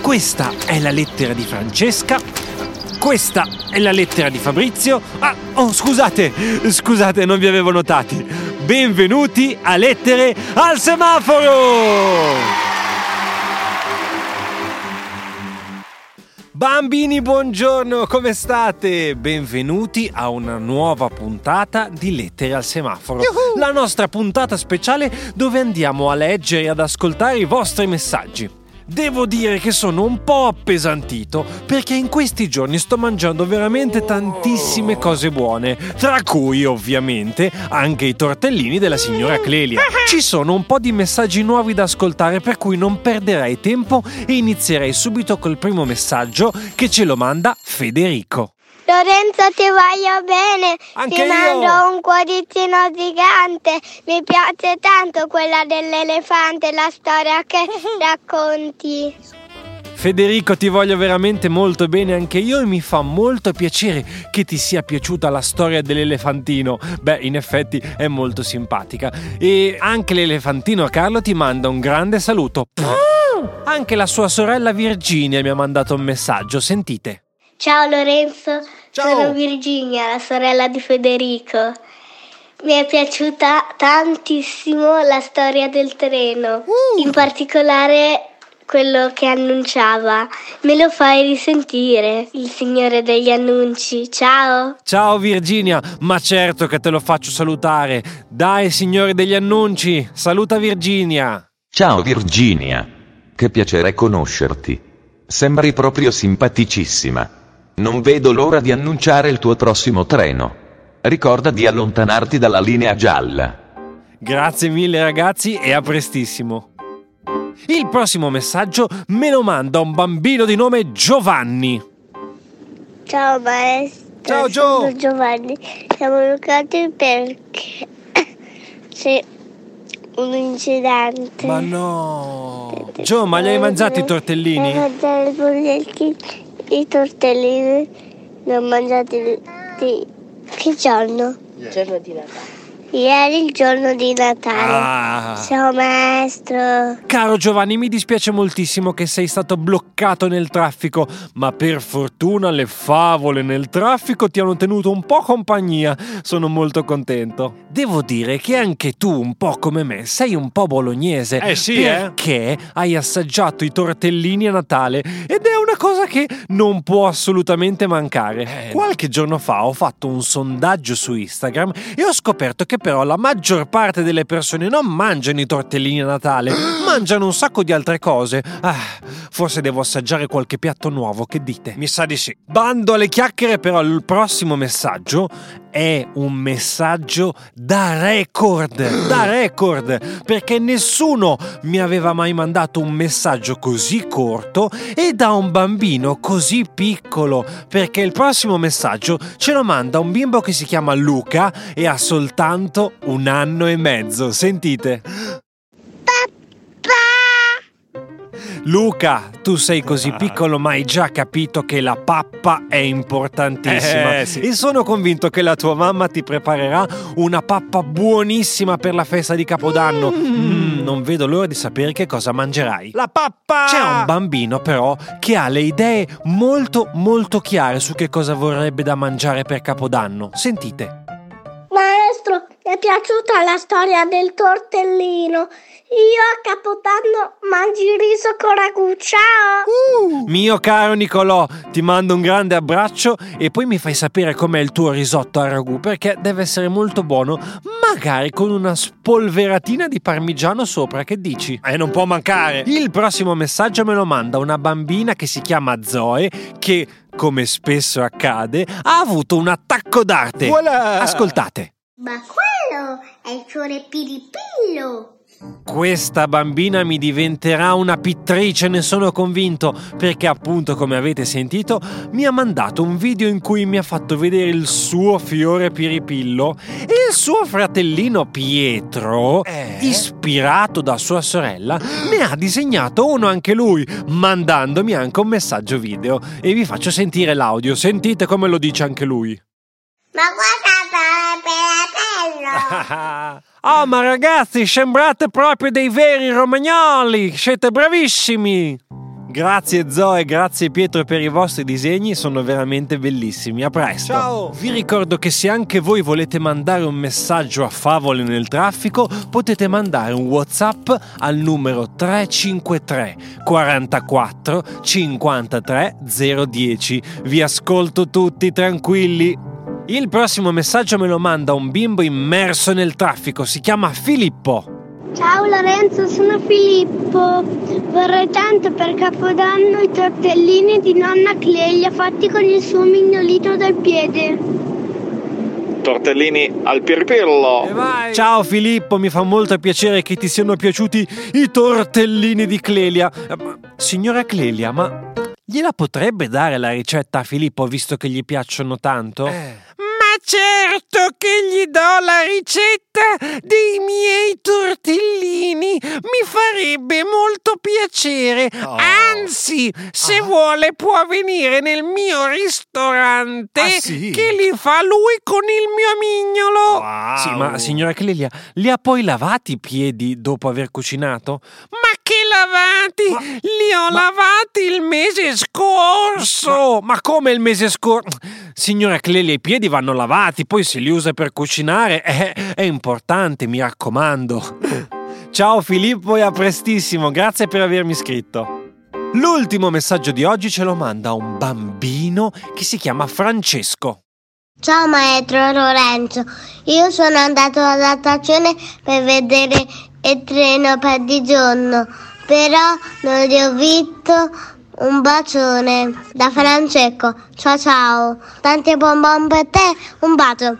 Questa è la lettera di Francesca, questa è la lettera di Fabrizio. Ah, oh, scusate, non vi avevo notati. Benvenuti a Lettere al Semaforo! Bambini, buongiorno, come state? Benvenuti a una nuova puntata di Lettere al Semaforo. Yuhu! La nostra puntata speciale dove andiamo a leggere e ad ascoltare i vostri messaggi. Devo dire che sono un po' appesantito perché in questi giorni sto mangiando veramente tantissime cose buone, tra cui ovviamente anche i tortellini della signora Clelia. Ci sono un po' di messaggi nuovi da ascoltare, per cui non perderai tempo e inizierei subito col primo messaggio che ce lo manda Federico. Lorenzo, ti voglio bene, anche ti mando un cuoricino gigante, mi piace tanto quella dell'elefante, la storia che racconti. Federico, ti voglio veramente molto bene anche io e mi fa molto piacere che ti sia piaciuta la storia dell'elefantino. Beh, in effetti è molto simpatica. E anche l'elefantino Carlo ti manda un grande saluto. Anche la sua sorella Virginia mi ha mandato un messaggio, sentite. Ciao Lorenzo, ciao. Sono Virginia, la sorella di Federico. Mi è piaciuta tantissimo la storia del treno, in particolare quello che annunciava. Me lo fai risentire, il signore degli annunci. Ciao! Ciao Virginia, ma certo che te lo faccio salutare. Dai, signore degli annunci, saluta Virginia. Ciao Virginia, che piacere conoscerti. Sembri proprio simpaticissima. Non vedo l'ora di annunciare il tuo prossimo treno. Ricorda di allontanarti dalla linea gialla. Grazie mille ragazzi e a prestissimo. Il prossimo messaggio me lo manda un bambino di nome Giovanni. Ciao maestro. Ciao Giovanni. Siamo educati perché c'è un incidente. Ma no. Gio, ma gli hai mangiato i tortellini? I tortellini li ho mangiati di... Che giorno? Il giorno di Natale. Ieri il giorno di Natale. Ah. Ciao maestro. Caro Giovanni, mi dispiace moltissimo che sei stato bloccato nel traffico, ma per fortuna le favole nel traffico ti hanno tenuto un po' compagnia. Sono molto contento. Devo dire che anche tu, un po' come me, sei un po' bolognese. Sì, perché hai assaggiato i tortellini a Natale ed è una cosa che non può assolutamente mancare. Qualche giorno fa ho fatto un sondaggio su Instagram e ho scoperto che però la maggior parte delle persone non mangiano i tortellini a Natale, mangiano un sacco di altre cose. Forse devo assaggiare qualche piatto nuovo, che dite? Mi sa di sì. Bando alle chiacchiere, però il prossimo messaggio è un messaggio da record, perché nessuno mi aveva mai mandato un messaggio così corto e da un bambino così piccolo, perché il prossimo messaggio ce lo manda un bimbo che si chiama Luca e ha soltanto 1 anno e mezzo. Sentite. Luca, tu sei così piccolo ma hai già capito che la pappa è importantissima. Sì. E sono convinto che la tua mamma ti preparerà una pappa buonissima per la festa di Capodanno. Non vedo l'ora di sapere che cosa mangerai. La pappa! C'è un bambino però che ha le idee molto molto chiare su che cosa vorrebbe da mangiare per Capodanno. Sentite. Maestro, mi è piaciuta la storia del tortellino. Io a Capodanno mangio il riso con ragù, ciao! Mio caro Nicolò, ti mando un grande abbraccio e poi mi fai sapere com'è il tuo risotto a ragù, perché deve essere molto buono, magari con una spolveratina di parmigiano sopra, che dici? Non può mancare! Il prossimo messaggio me lo manda una bambina che si chiama Zoe, che, come spesso accade, ha avuto un attacco d'arte. Voilà. Ascoltate. Ma quello è il tuo reppiripillo! Questa bambina mi diventerà una pittrice, ne sono convinto, perché appunto, come avete sentito, mi ha mandato un video in cui mi ha fatto vedere il suo fiore piripillo e il suo fratellino Pietro, ispirato da sua sorella, ne ha disegnato uno anche lui, mandandomi anche un messaggio video. E vi faccio sentire l'audio, sentite come lo dice anche lui. Ma guarda, Oh, ma ragazzi, sembrate proprio dei veri romagnoli, siete bravissimi. Grazie Zoe, grazie Pietro per i vostri disegni, sono veramente bellissimi. A presto. Ciao. Vi ricordo che se anche voi volete mandare un messaggio a Favole nel traffico, potete mandare un WhatsApp al numero 353 44 53 010. Vi ascolto tutti, tranquilli. Il prossimo messaggio me lo manda un bimbo immerso nel traffico, si chiama Filippo. Ciao Lorenzo, sono Filippo. Vorrei tanto per Capodanno i tortellini di nonna Clelia fatti con il suo mignolito del piede. Tortellini al pirpillo. Ciao Filippo, mi fa molto piacere che ti siano piaciuti i tortellini di Clelia. Signora Clelia, ma gliela potrebbe dare la ricetta a Filippo visto che gli piacciono tanto? Certo che gli do la ricetta dei miei tortellini, mi farebbe molto piacere. Oh. Anzi, se vuole può venire nel mio ristorante, che li fa lui con il mio mignolo. Wow. Sì, ma signora Clelia, li ha poi lavati i piedi dopo aver cucinato? Ma che lavati? Li ho lavati il mese scorso. Ma come il mese scorso? Signora Clelia, i piedi vanno lavati, poi se li usa per cucinare è importante, mi raccomando. Ciao Filippo e a prestissimo, grazie per avermi iscritto. L'ultimo messaggio di oggi ce lo manda un bambino che si chiama Francesco. Ciao maestro Lorenzo, io sono andato alla stazione per vedere il treno per di giorno, però non li ho visto. Un bacione da Francesco, ciao ciao, tanti bonbon per te, un bacio.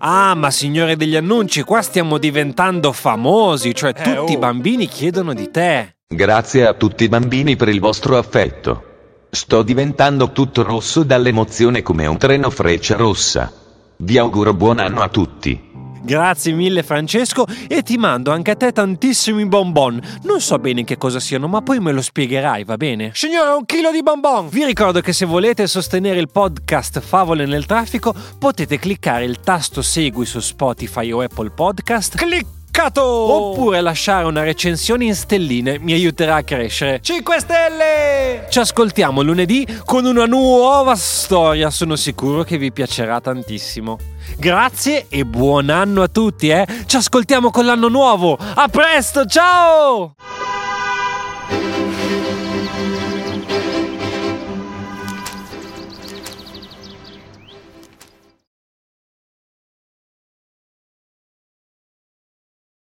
Ah, ma signore degli annunci, qua stiamo diventando famosi, cioè tutti i bambini chiedono di te. Grazie a tutti i bambini per il vostro affetto. Sto diventando tutto rosso dall'emozione come un treno Freccia Rossa. Vi auguro buon anno a tutti. Grazie mille Francesco, e ti mando anche a te tantissimi bonbon. Non so bene che cosa siano, ma poi me lo spiegherai, va bene? Signora, 1 chilo di bonbon! Vi ricordo che se volete sostenere il podcast Favole nel traffico, potete cliccare il tasto segui su Spotify o Apple Podcast. Cliccato! Oppure lasciare una recensione in stelline, mi aiuterà a crescere. 5 stelle! Ci ascoltiamo lunedì con una nuova storia, sono sicuro che vi piacerà tantissimo. Grazie e buon anno a tutti, eh! Ci ascoltiamo con l'anno nuovo! A presto, ciao!